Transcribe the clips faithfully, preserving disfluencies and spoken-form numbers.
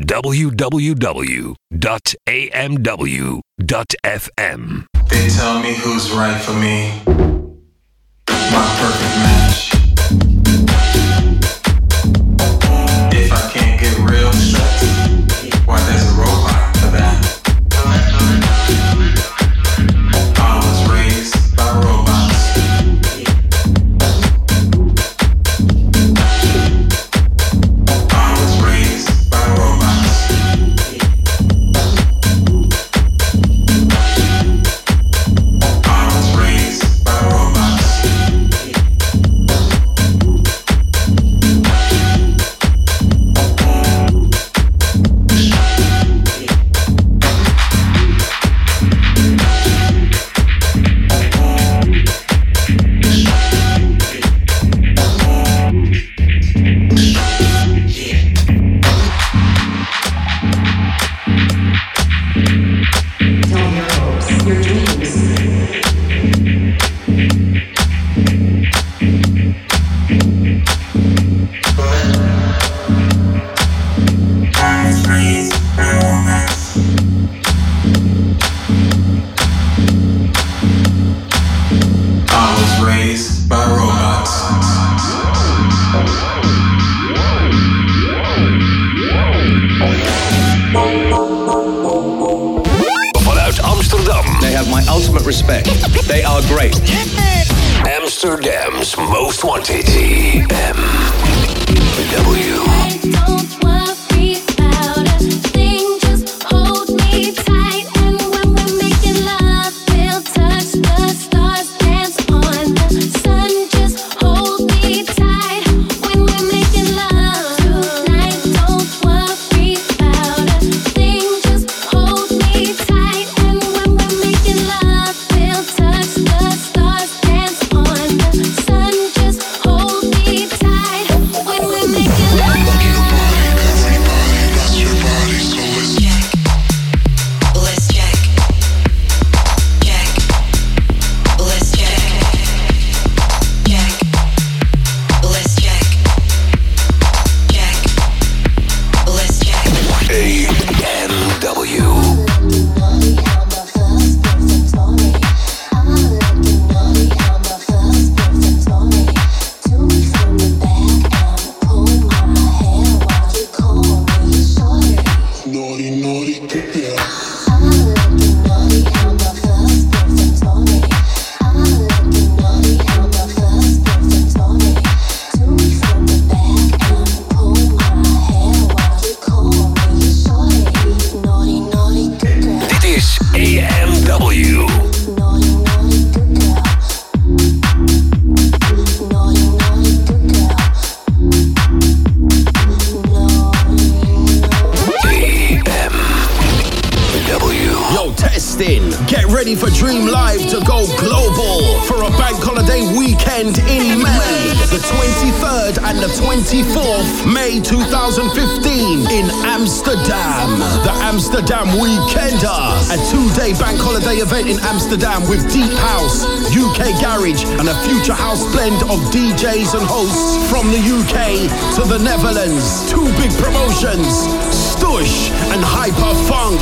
w w w dot a m w dot f m. They tell me who's right for me. My perfect match. If I can't get real stressed, why there's a robot for that. Stush and Hyperfunk.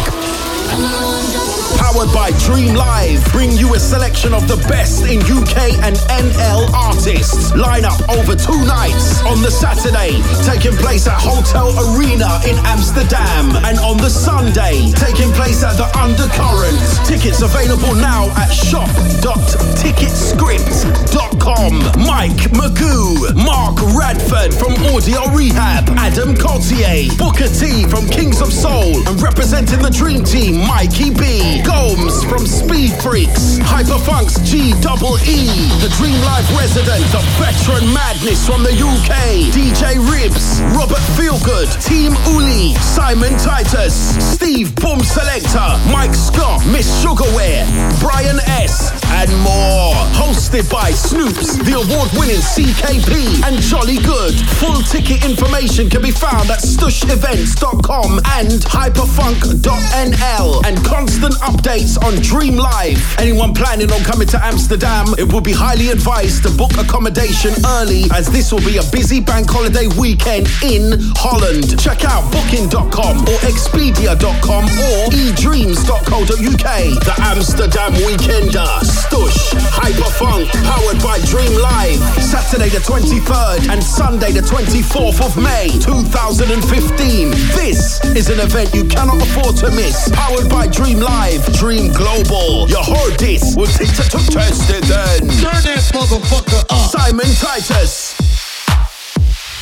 Powered by Dream Live, bring you a selection of the best in U K and N L artists. Line up over two nights on the Saturday, taking place at Hotel Arena in Amsterdam, and on the Sunday, taking place at The Undercurrent. Tickets available now at shop dot tickets script dot com. Mike Magoo, Mark Radford from Audio Rehab, Adam Cotier, Booker T from Kings of Soul, and representing the Dream Team, Mikey B, Gomes from Speed Freaks, Hyperfunks G E E, the Dream Live resident, the veteran Madness from the U K, D J Ribs, Robert Feelgood, Team Uli, Simon Titus, Steve Boom Selector, Mike Scott, Miss Sugarware, Brian S, and more. Hosted by Snoops, the award-winning C K P, and Jolly Good. Full ticket information can be found at Stush Events dot com and hyperfunk dot n l, and constant updates on Dream Live. Anyone planning on coming to Amsterdam, it would be highly advised to book accommodation early, as this will be a busy bank holiday weekend in Holland. Check out booking dot com shop dot com or expedia dot com or e dreams dot co dot u k. The Amsterdam Weekender, Stush, Hyperfunk, powered by Dream Live. Saturday the twenty-third and Sunday the twenty-fourth of May two thousand fifteen. This is an event you cannot afford to miss. Powered by Dream Live, Dream Global. You heard this, we'll take to test it then. Turn that motherfucker up. Simon Titus.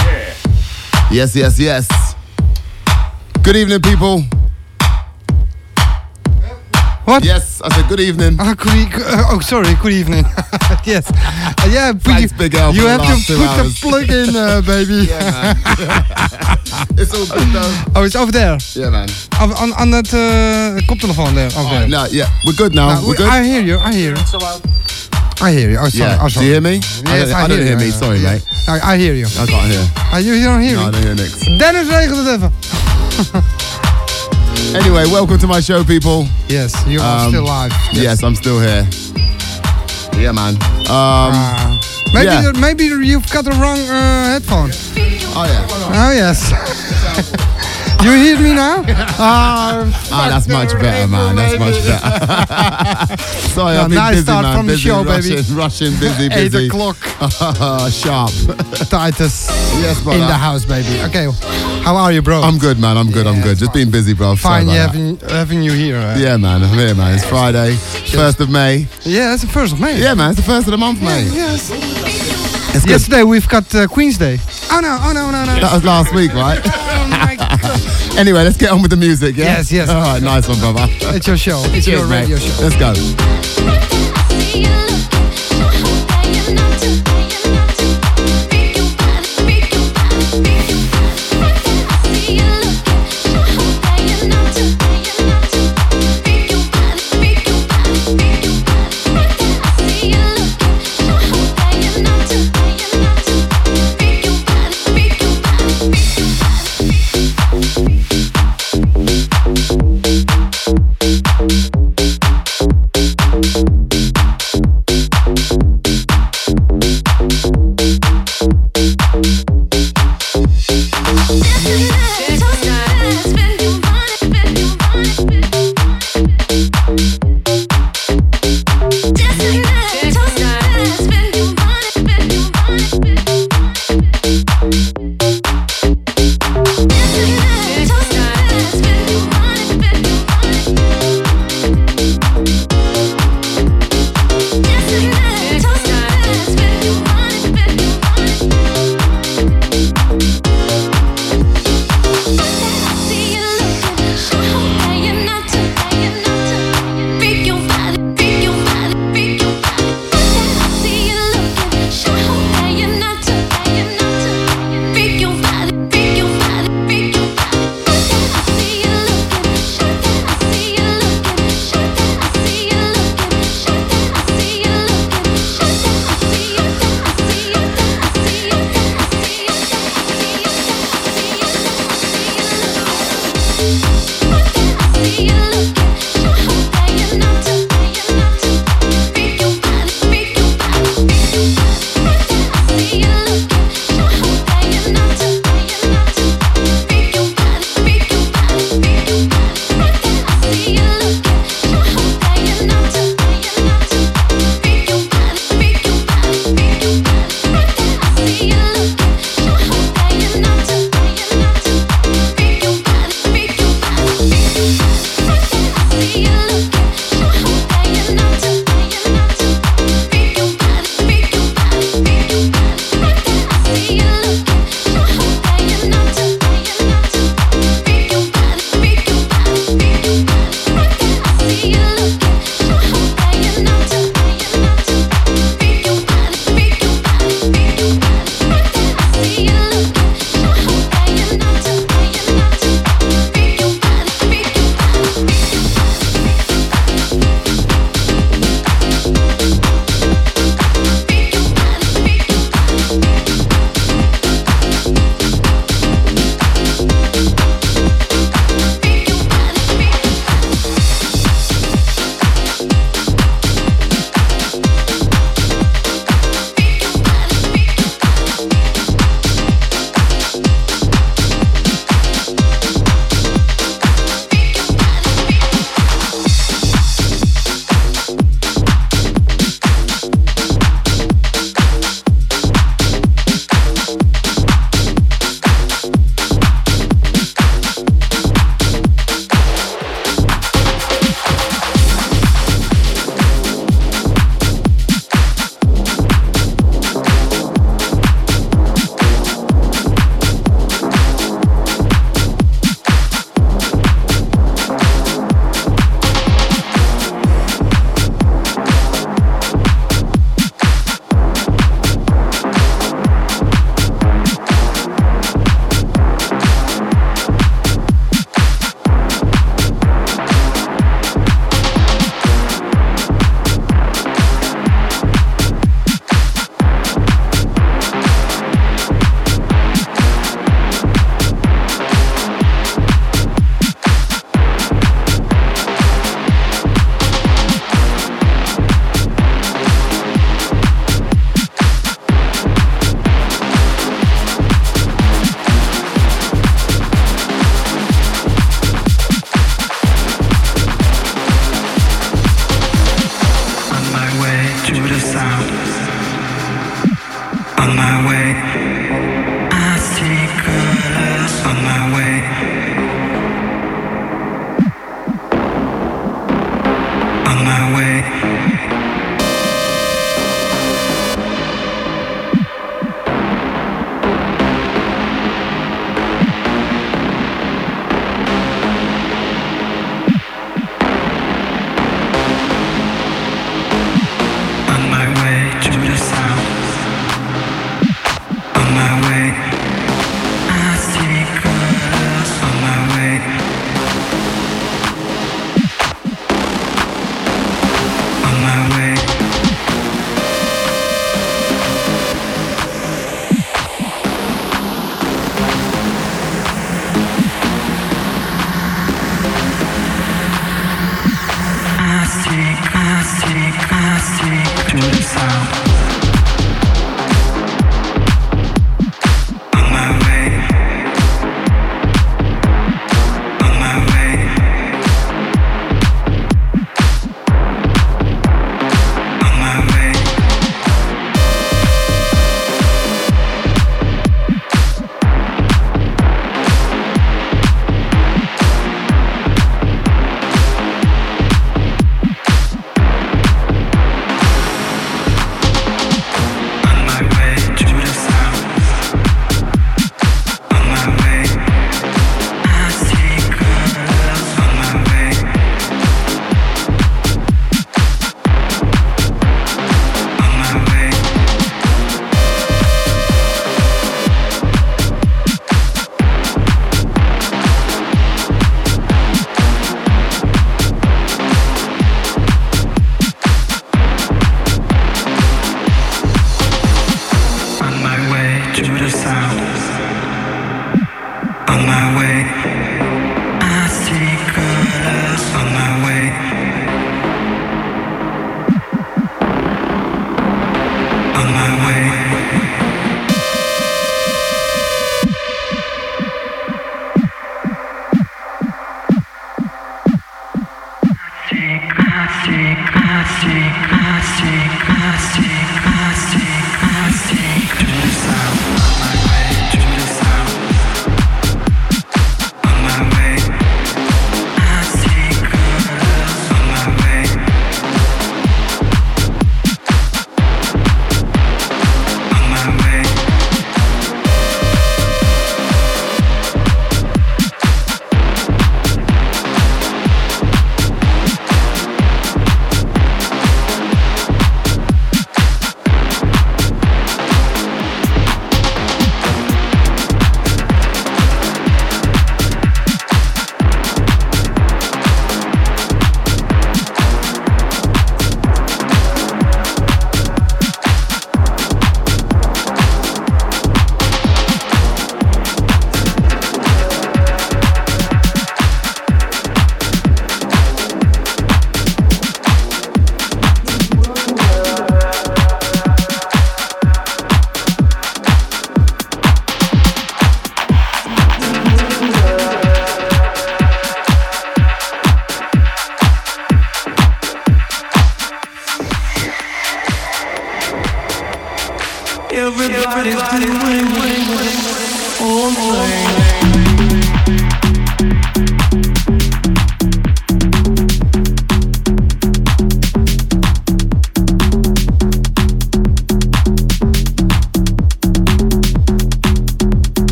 Yeah. Yes, yes, yes. Good evening, people. What? Yes, I said good evening. Uh, good e- oh, sorry, good evening. Yes. Uh, yeah, Thanks, you, Big Al. You have to put hours. the plug in, uh, baby. Yeah, man. It's all good though. Oh, it's over there? Yeah, man. Over, on, on that uh, koptelephone there. Over oh, there. No, yeah, we're good now. No, we're good. I hear you, I hear you. I hear you. Oh, sorry. Yeah. Oh, sorry. Do you hear me? Yes, I don't, I I don't hear, hear me, uh, sorry, yeah. mate. I, I hear you. I can't hear. Oh, you, you don't hear no, me? No, I don't hear niks. Dennis, regelt het even. Anyway, welcome to my show, people. Yes, you are um, still live. Yes. yes, I'm still here. Yeah, man. Um, uh, maybe yeah. The, maybe you've got the wrong uh, headphone. Oh, yeah. Oh, yes. You hear me now? uh, ah, that's much better, man. That's much better. Sorry, no, I've been nice busy, start man. From busy, the show, rushing, baby. Rushing, busy, busy. Eight o'clock. Sharp. Titus. Yes, brother. In the house, baby. Okay. How are you, bro? I'm good, man. I'm good. Yeah, I'm good. Just fine. Been busy, bro. Fine you having, having you here. Uh, yeah, man. I'm here, man. It's Friday, first of May. Yeah, it's the first of May. Yeah, man. It's the first of the month, mate. Yeah, yes. It's Yesterday good. We've got uh, Queen's Day. Oh no! Oh no! No! No! That was last week, right? Oh my God. Anyway, let's get on with the music. Yeah? Yes. Yes. All right. Nice one, brother. It's your show. It's Cheers, your radio mate. show. Let's go.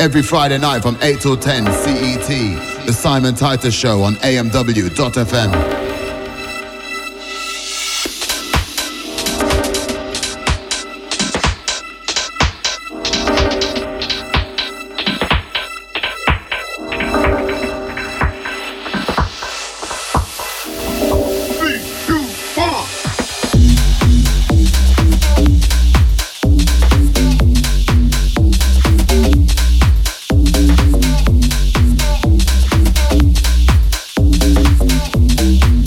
Every Friday night from eight till ten C E T, the Simon Titus Show on A M W dot F M. Thank you.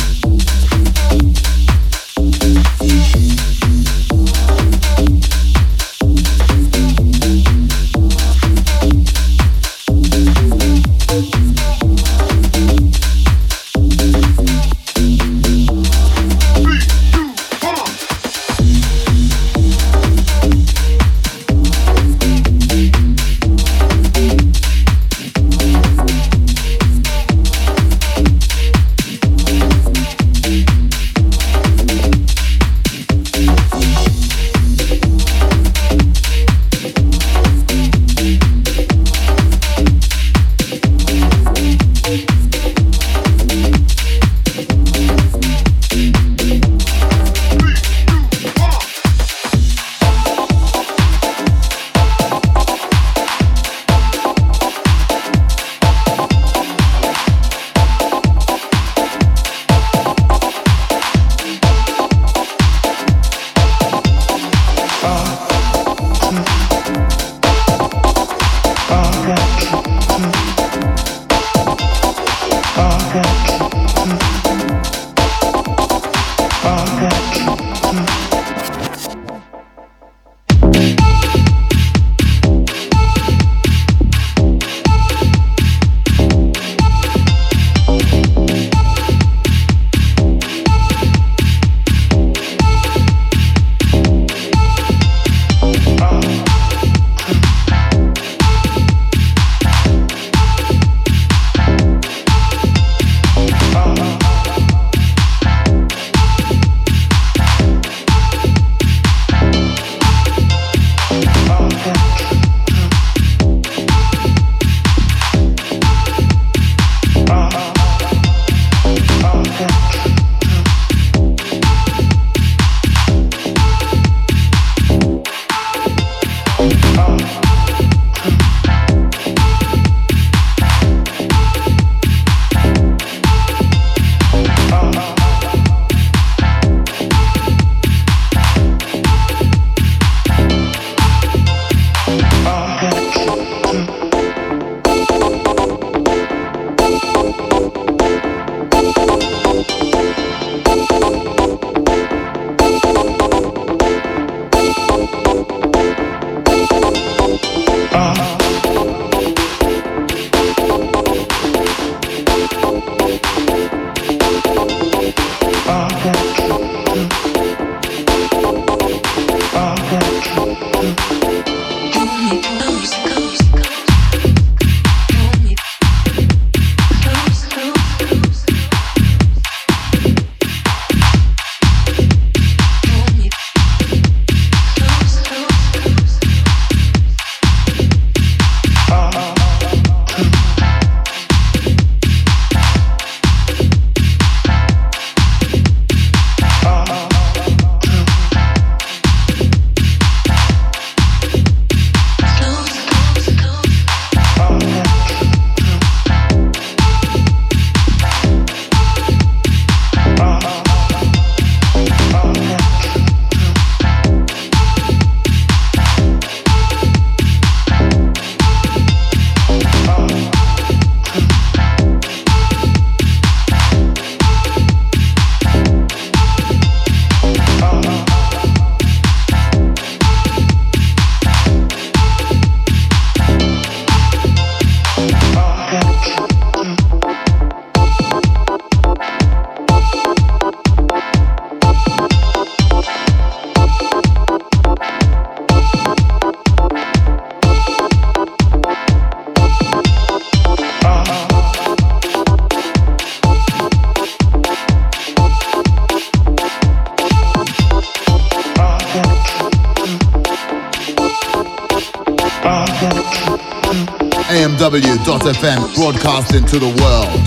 A M W dot f m broadcasting to the world.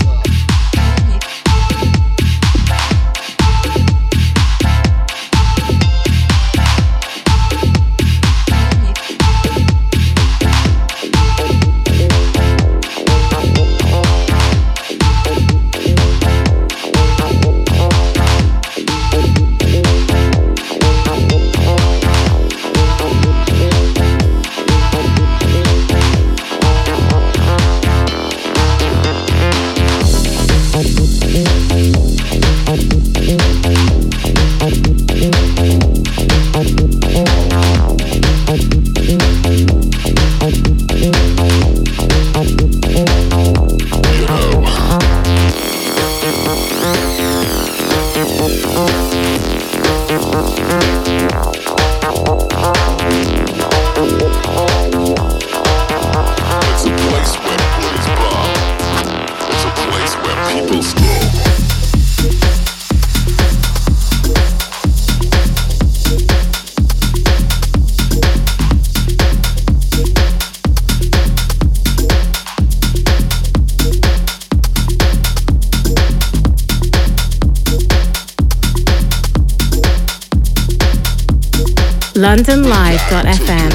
London live dot f m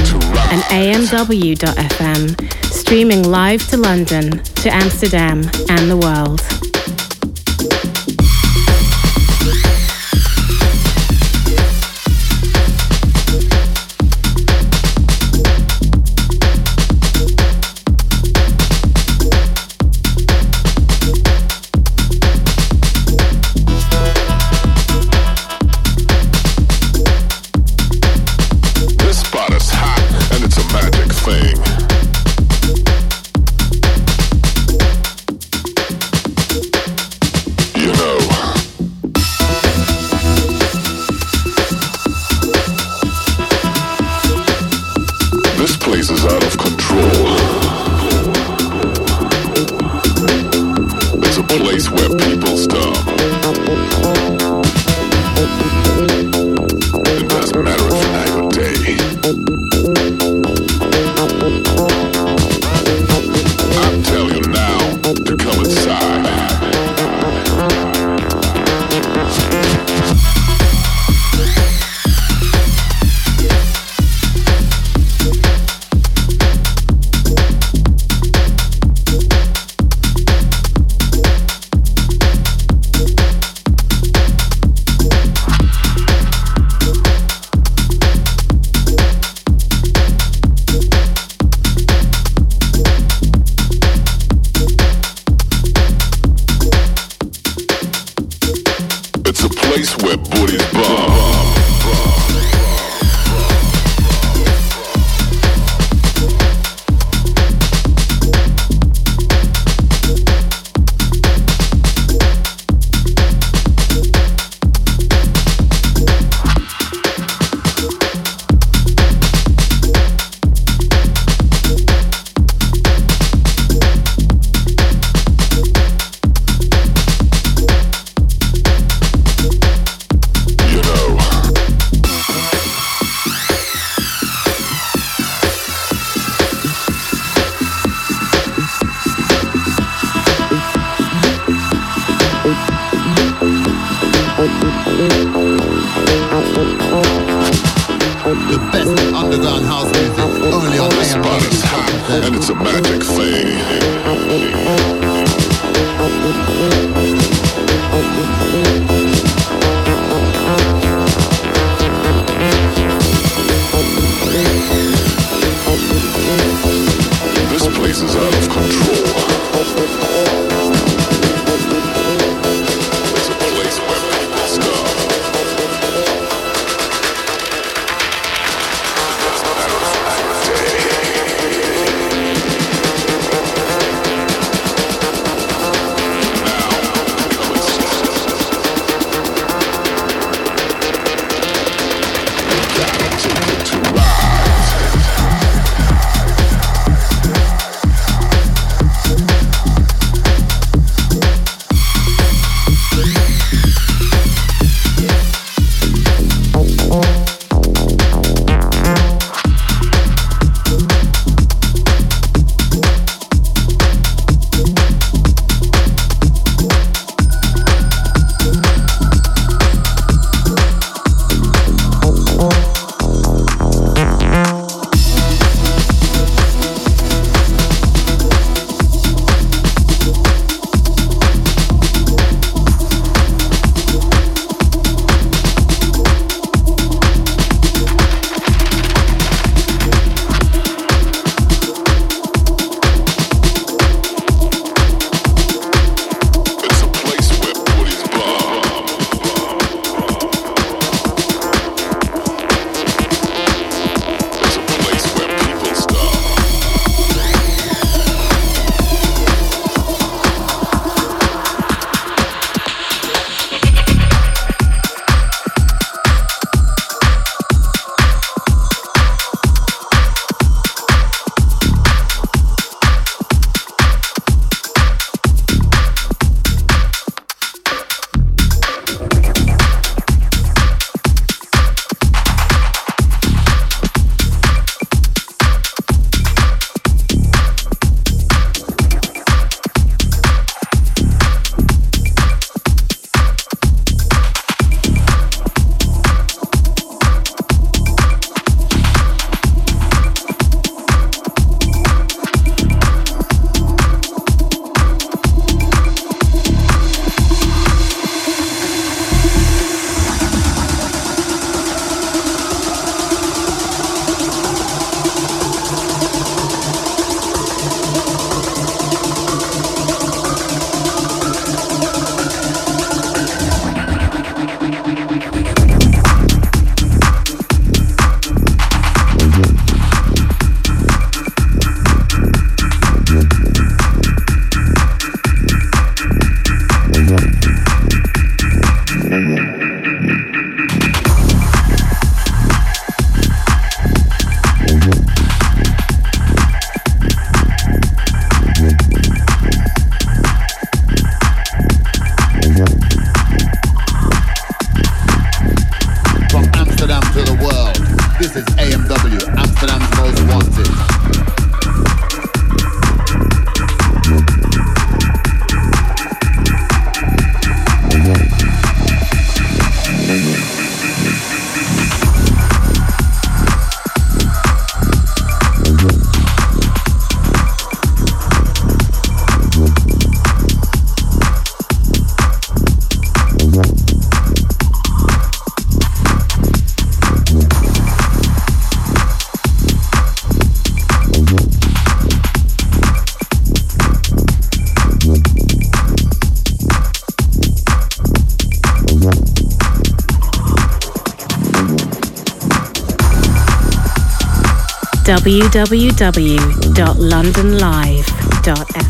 and A M W dot f m, streaming live to London, to Amsterdam and the world. underground house music only on A M W dot f m. And it's a magic thing. This place is out of control. w w w dot london live dot net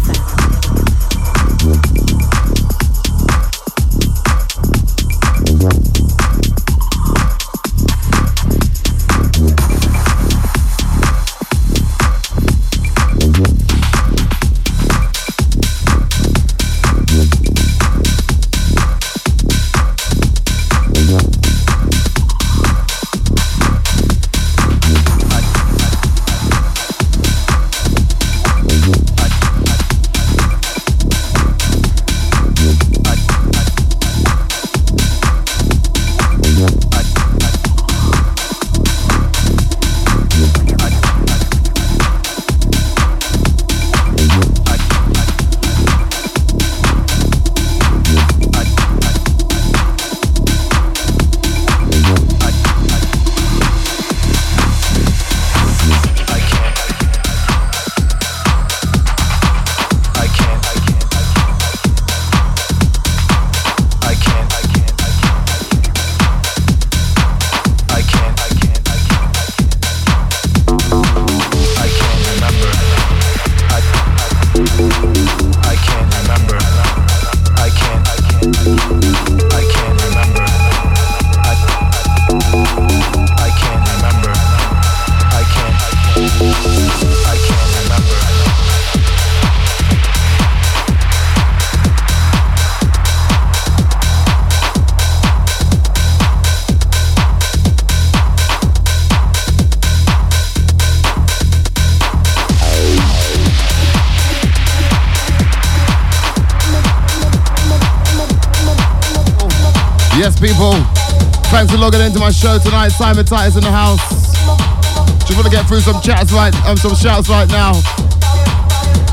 Yes, people, thanks for logging into my show tonight. Simon Titus in the house. Just want to get through some chats right, um, some shouts right now.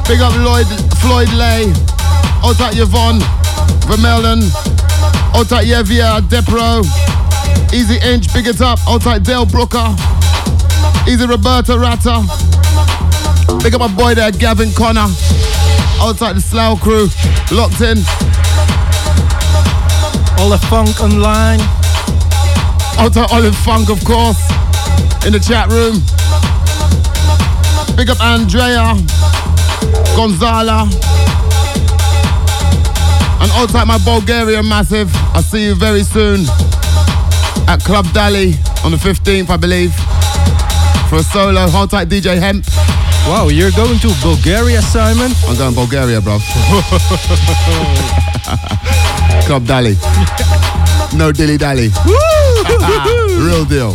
Big up Lloyd, Floyd Lay, Otak Yvonne, Vermeulen, Otak Yevia, Depro, Easy Inch, big it up, Otak Dale Brooker, Easy Roberta Ratter. Big up my boy there, Gavin Connor, Otak the Slough crew, locked in. Olive Funk online. Otak Olive Funk, of course, in the chat room. Big up Andrea, Gonzala, and Otak my Bulgarian massive. I'll see you very soon at Club Dali on the fifteenth, I believe, for a solo. Hold tight, D J Hemp. Wow, you're going to Bulgaria, Simon? I'm going to Bulgaria, bro. Club Dali. No dilly dally. Real deal.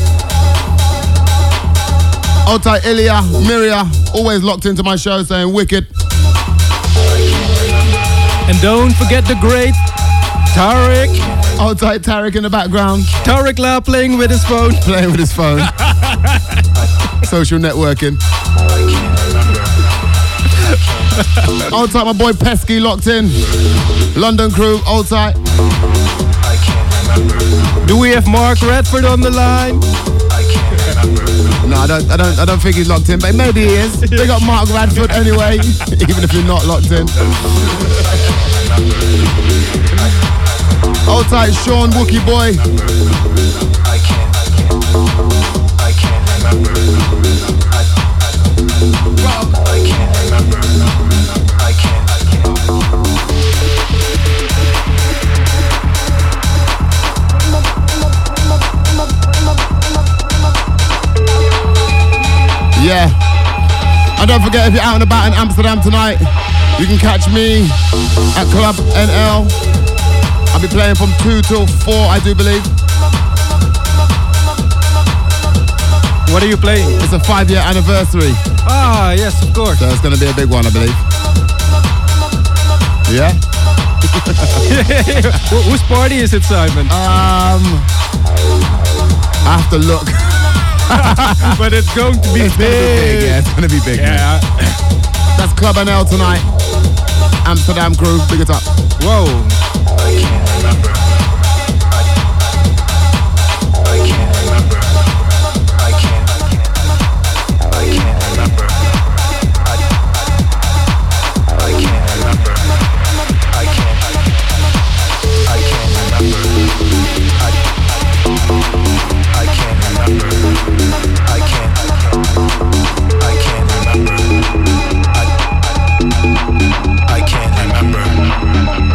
Hold tight, Ilya, Miria, always locked into my show saying wicked. And don't forget the great Tarek. Hold tight, Tarek in the background. Tarek La playing with his phone. Playing with his phone. Social networking. Hold tight, my boy Pesky locked in. London crew, hold tight. Do we have Mark Redford on the line? No, I don't. I don't. I don't think he's locked in, but maybe he is. Big up Mark Redford anyway, even if you're not locked in. Hold tight, Sean, Wookie Boy. Yeah. And don't forget, if you're out and about in Amsterdam tonight, you can catch me at Club N L. I'll be playing from two till four, I do believe. What are you playing? It's a five-year anniversary. Ah, yes, of course. So it's going to be a big one, I believe. Yeah? Whose party is it, Simon? Um, I have to look. But it's going to be it's big. big. Yeah, it's going to be big. Yeah. That's Club N L tonight. Amsterdam crew, big it up. Whoa. I can't remember. I can't remember. I can't. I can't. I can't remember. I can't remember. I can't. I can't remember.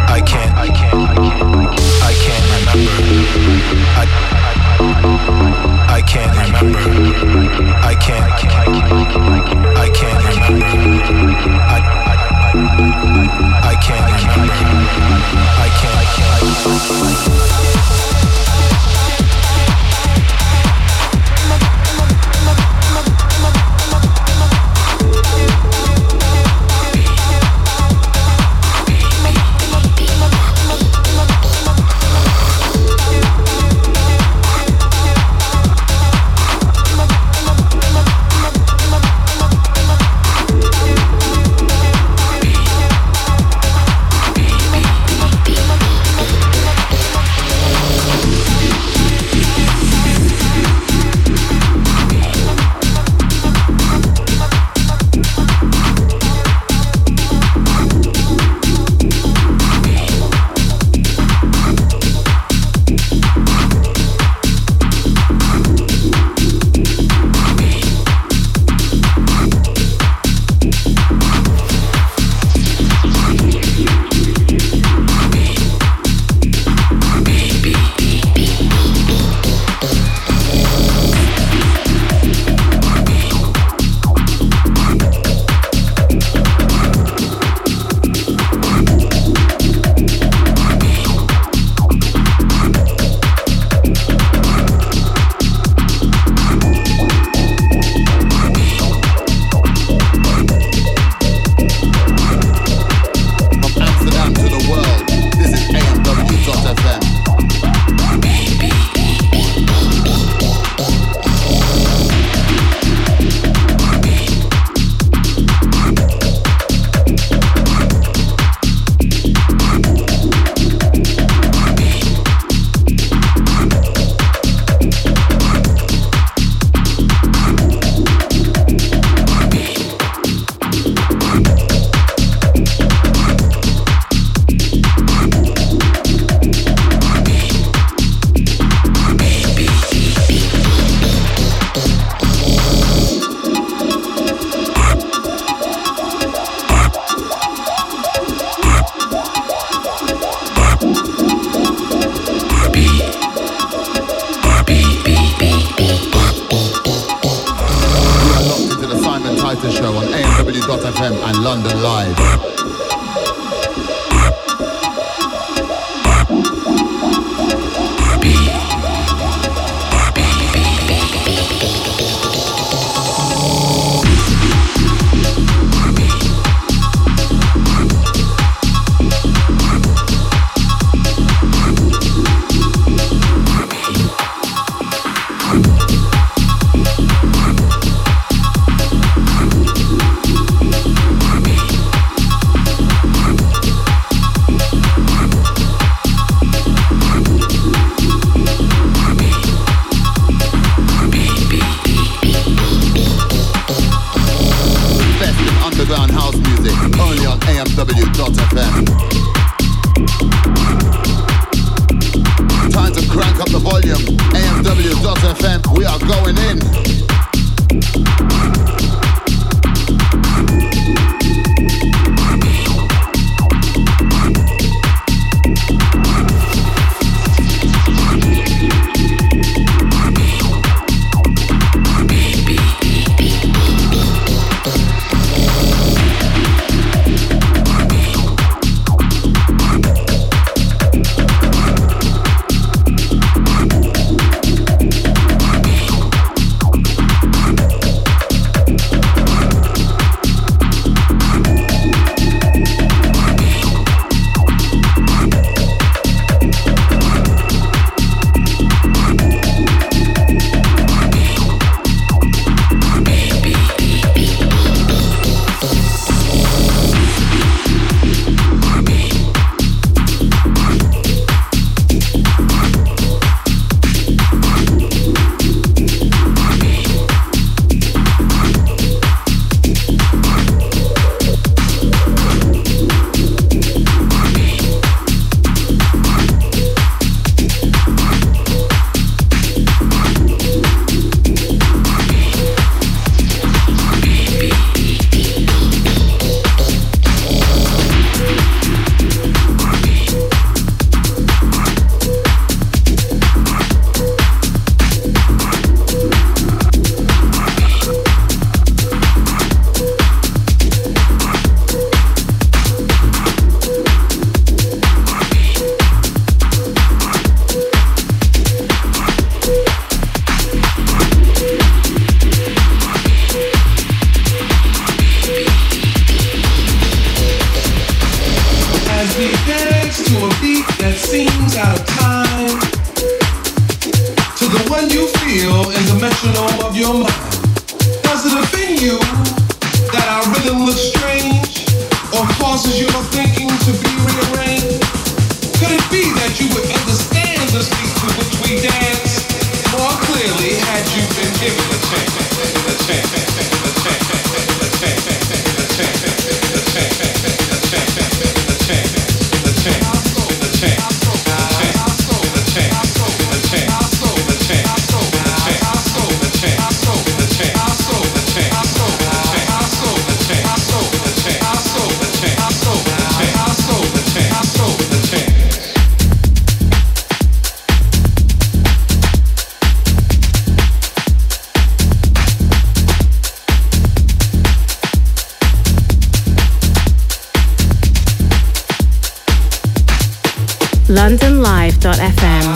I can't remember. I can't. I can't remember. I can't remember. I can't. I can't. I can't remember. I, I, I can't remember. I can't. I can't. I can't remember. I, I, I can't remember. I can't. I can't. w w w dot f m and London Live. London live dot f m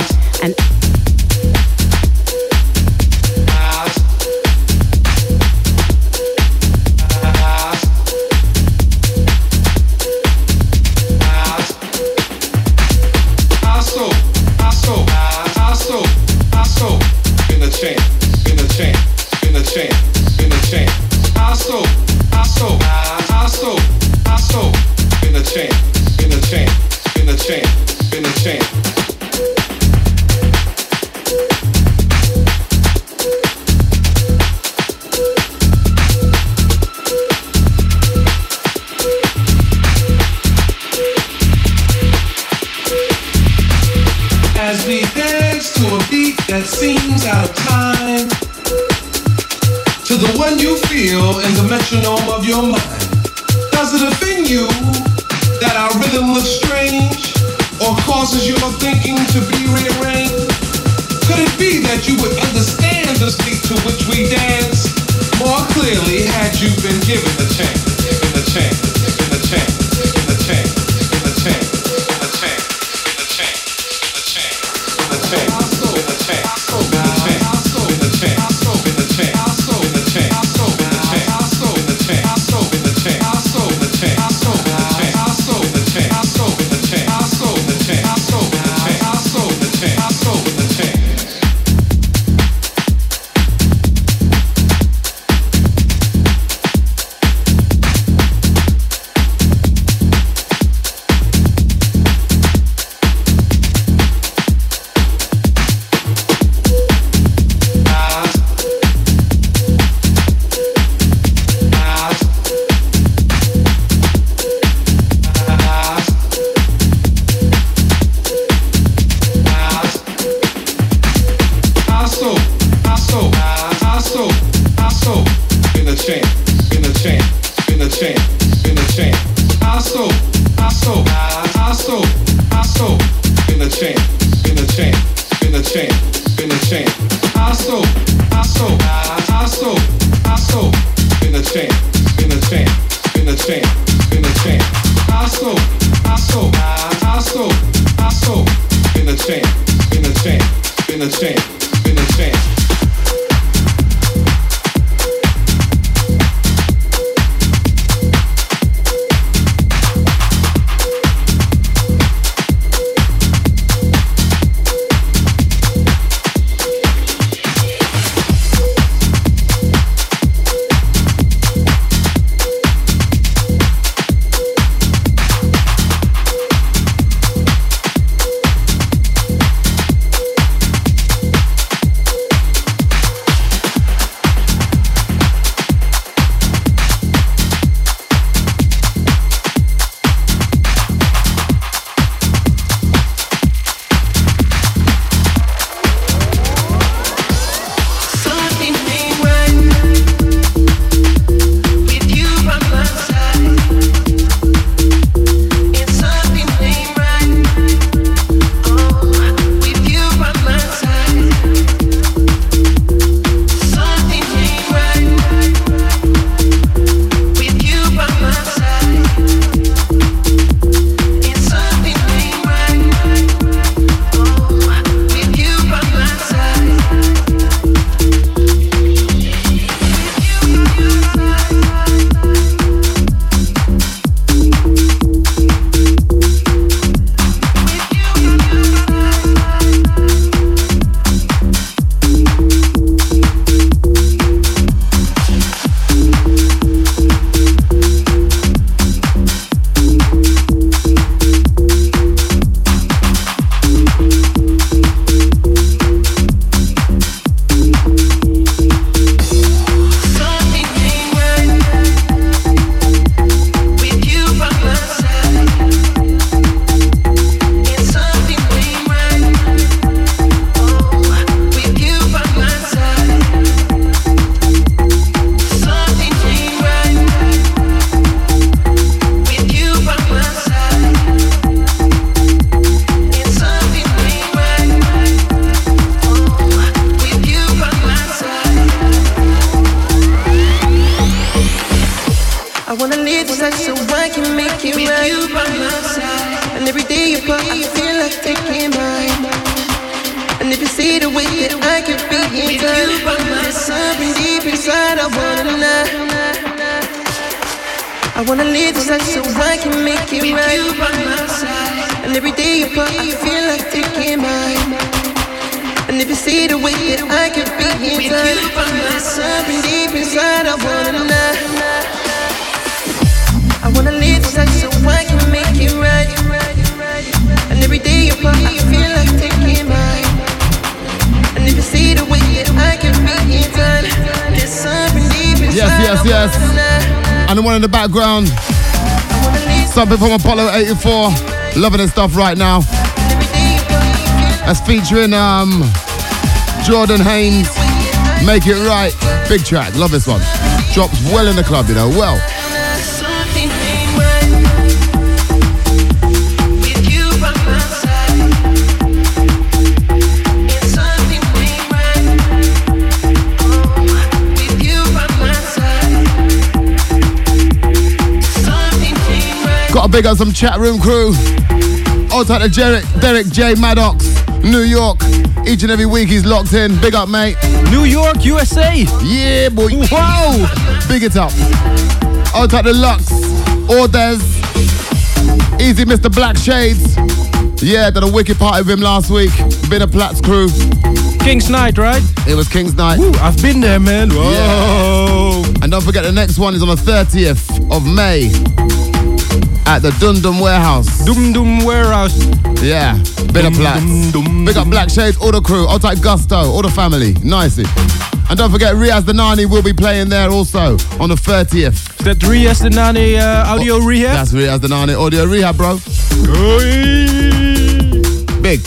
Given the From Apollo eighty-four, loving this stuff right now. That's featuring um, Jordan Haynes, Make It Right, big track, love this one. Drops well in the club, you know, well. Got a big on some chat room crew. All out to Derek, Derek J. Maddox, New York. Each and every week he's locked in. Big up, mate. New York, U S A. Yeah, boy. Whoa. Big it up. All out to Lux, Ordez, Easy Mister Black Shades. Yeah, did a wicked party with him last week. Been a Platts crew. King's Night, right? It was King's Night. Woo, I've been there, man. Whoa. Yeah. And don't forget, the next one is on the thirtieth of May at the Dum Dum Warehouse. Dum Dum Warehouse. Yeah, bit of Platts. Big up Black Shades, all the crew. I'll take Gusto, all the family. Nicey. And don't forget, Riaz the Nani will be playing there also on the thirtieth. Is that Riaz the Nani uh, Audio oh, Rehab? That's Riaz the Nani Audio Rehab, bro. Big.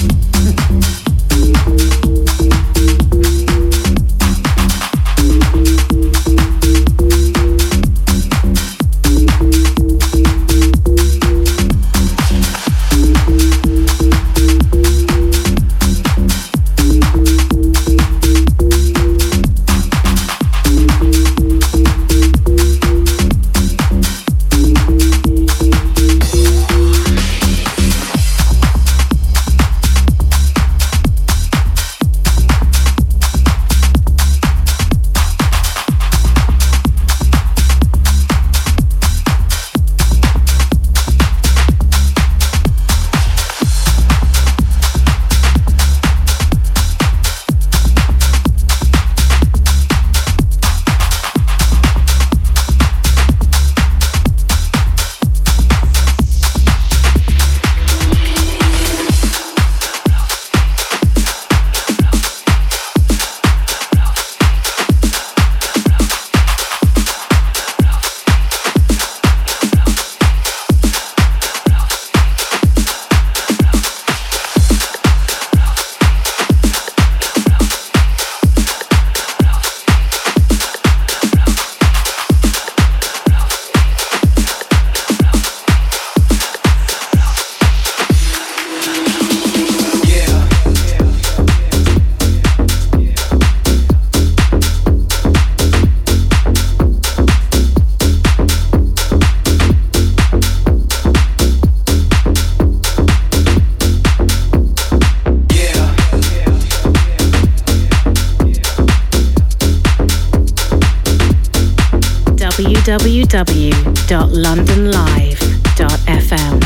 w w w dot london live dot f m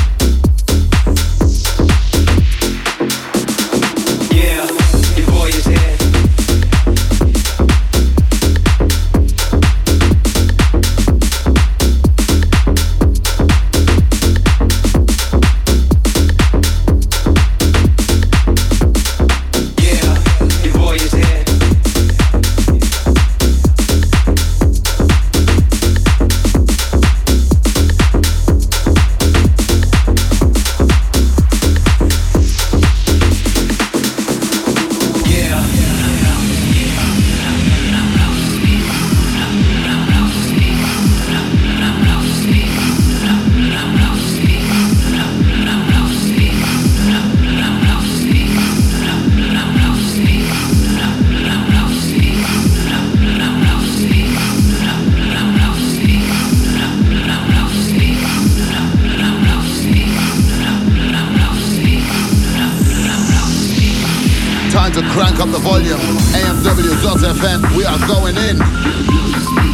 Crank up the volume, A M W dot f m, we are going in.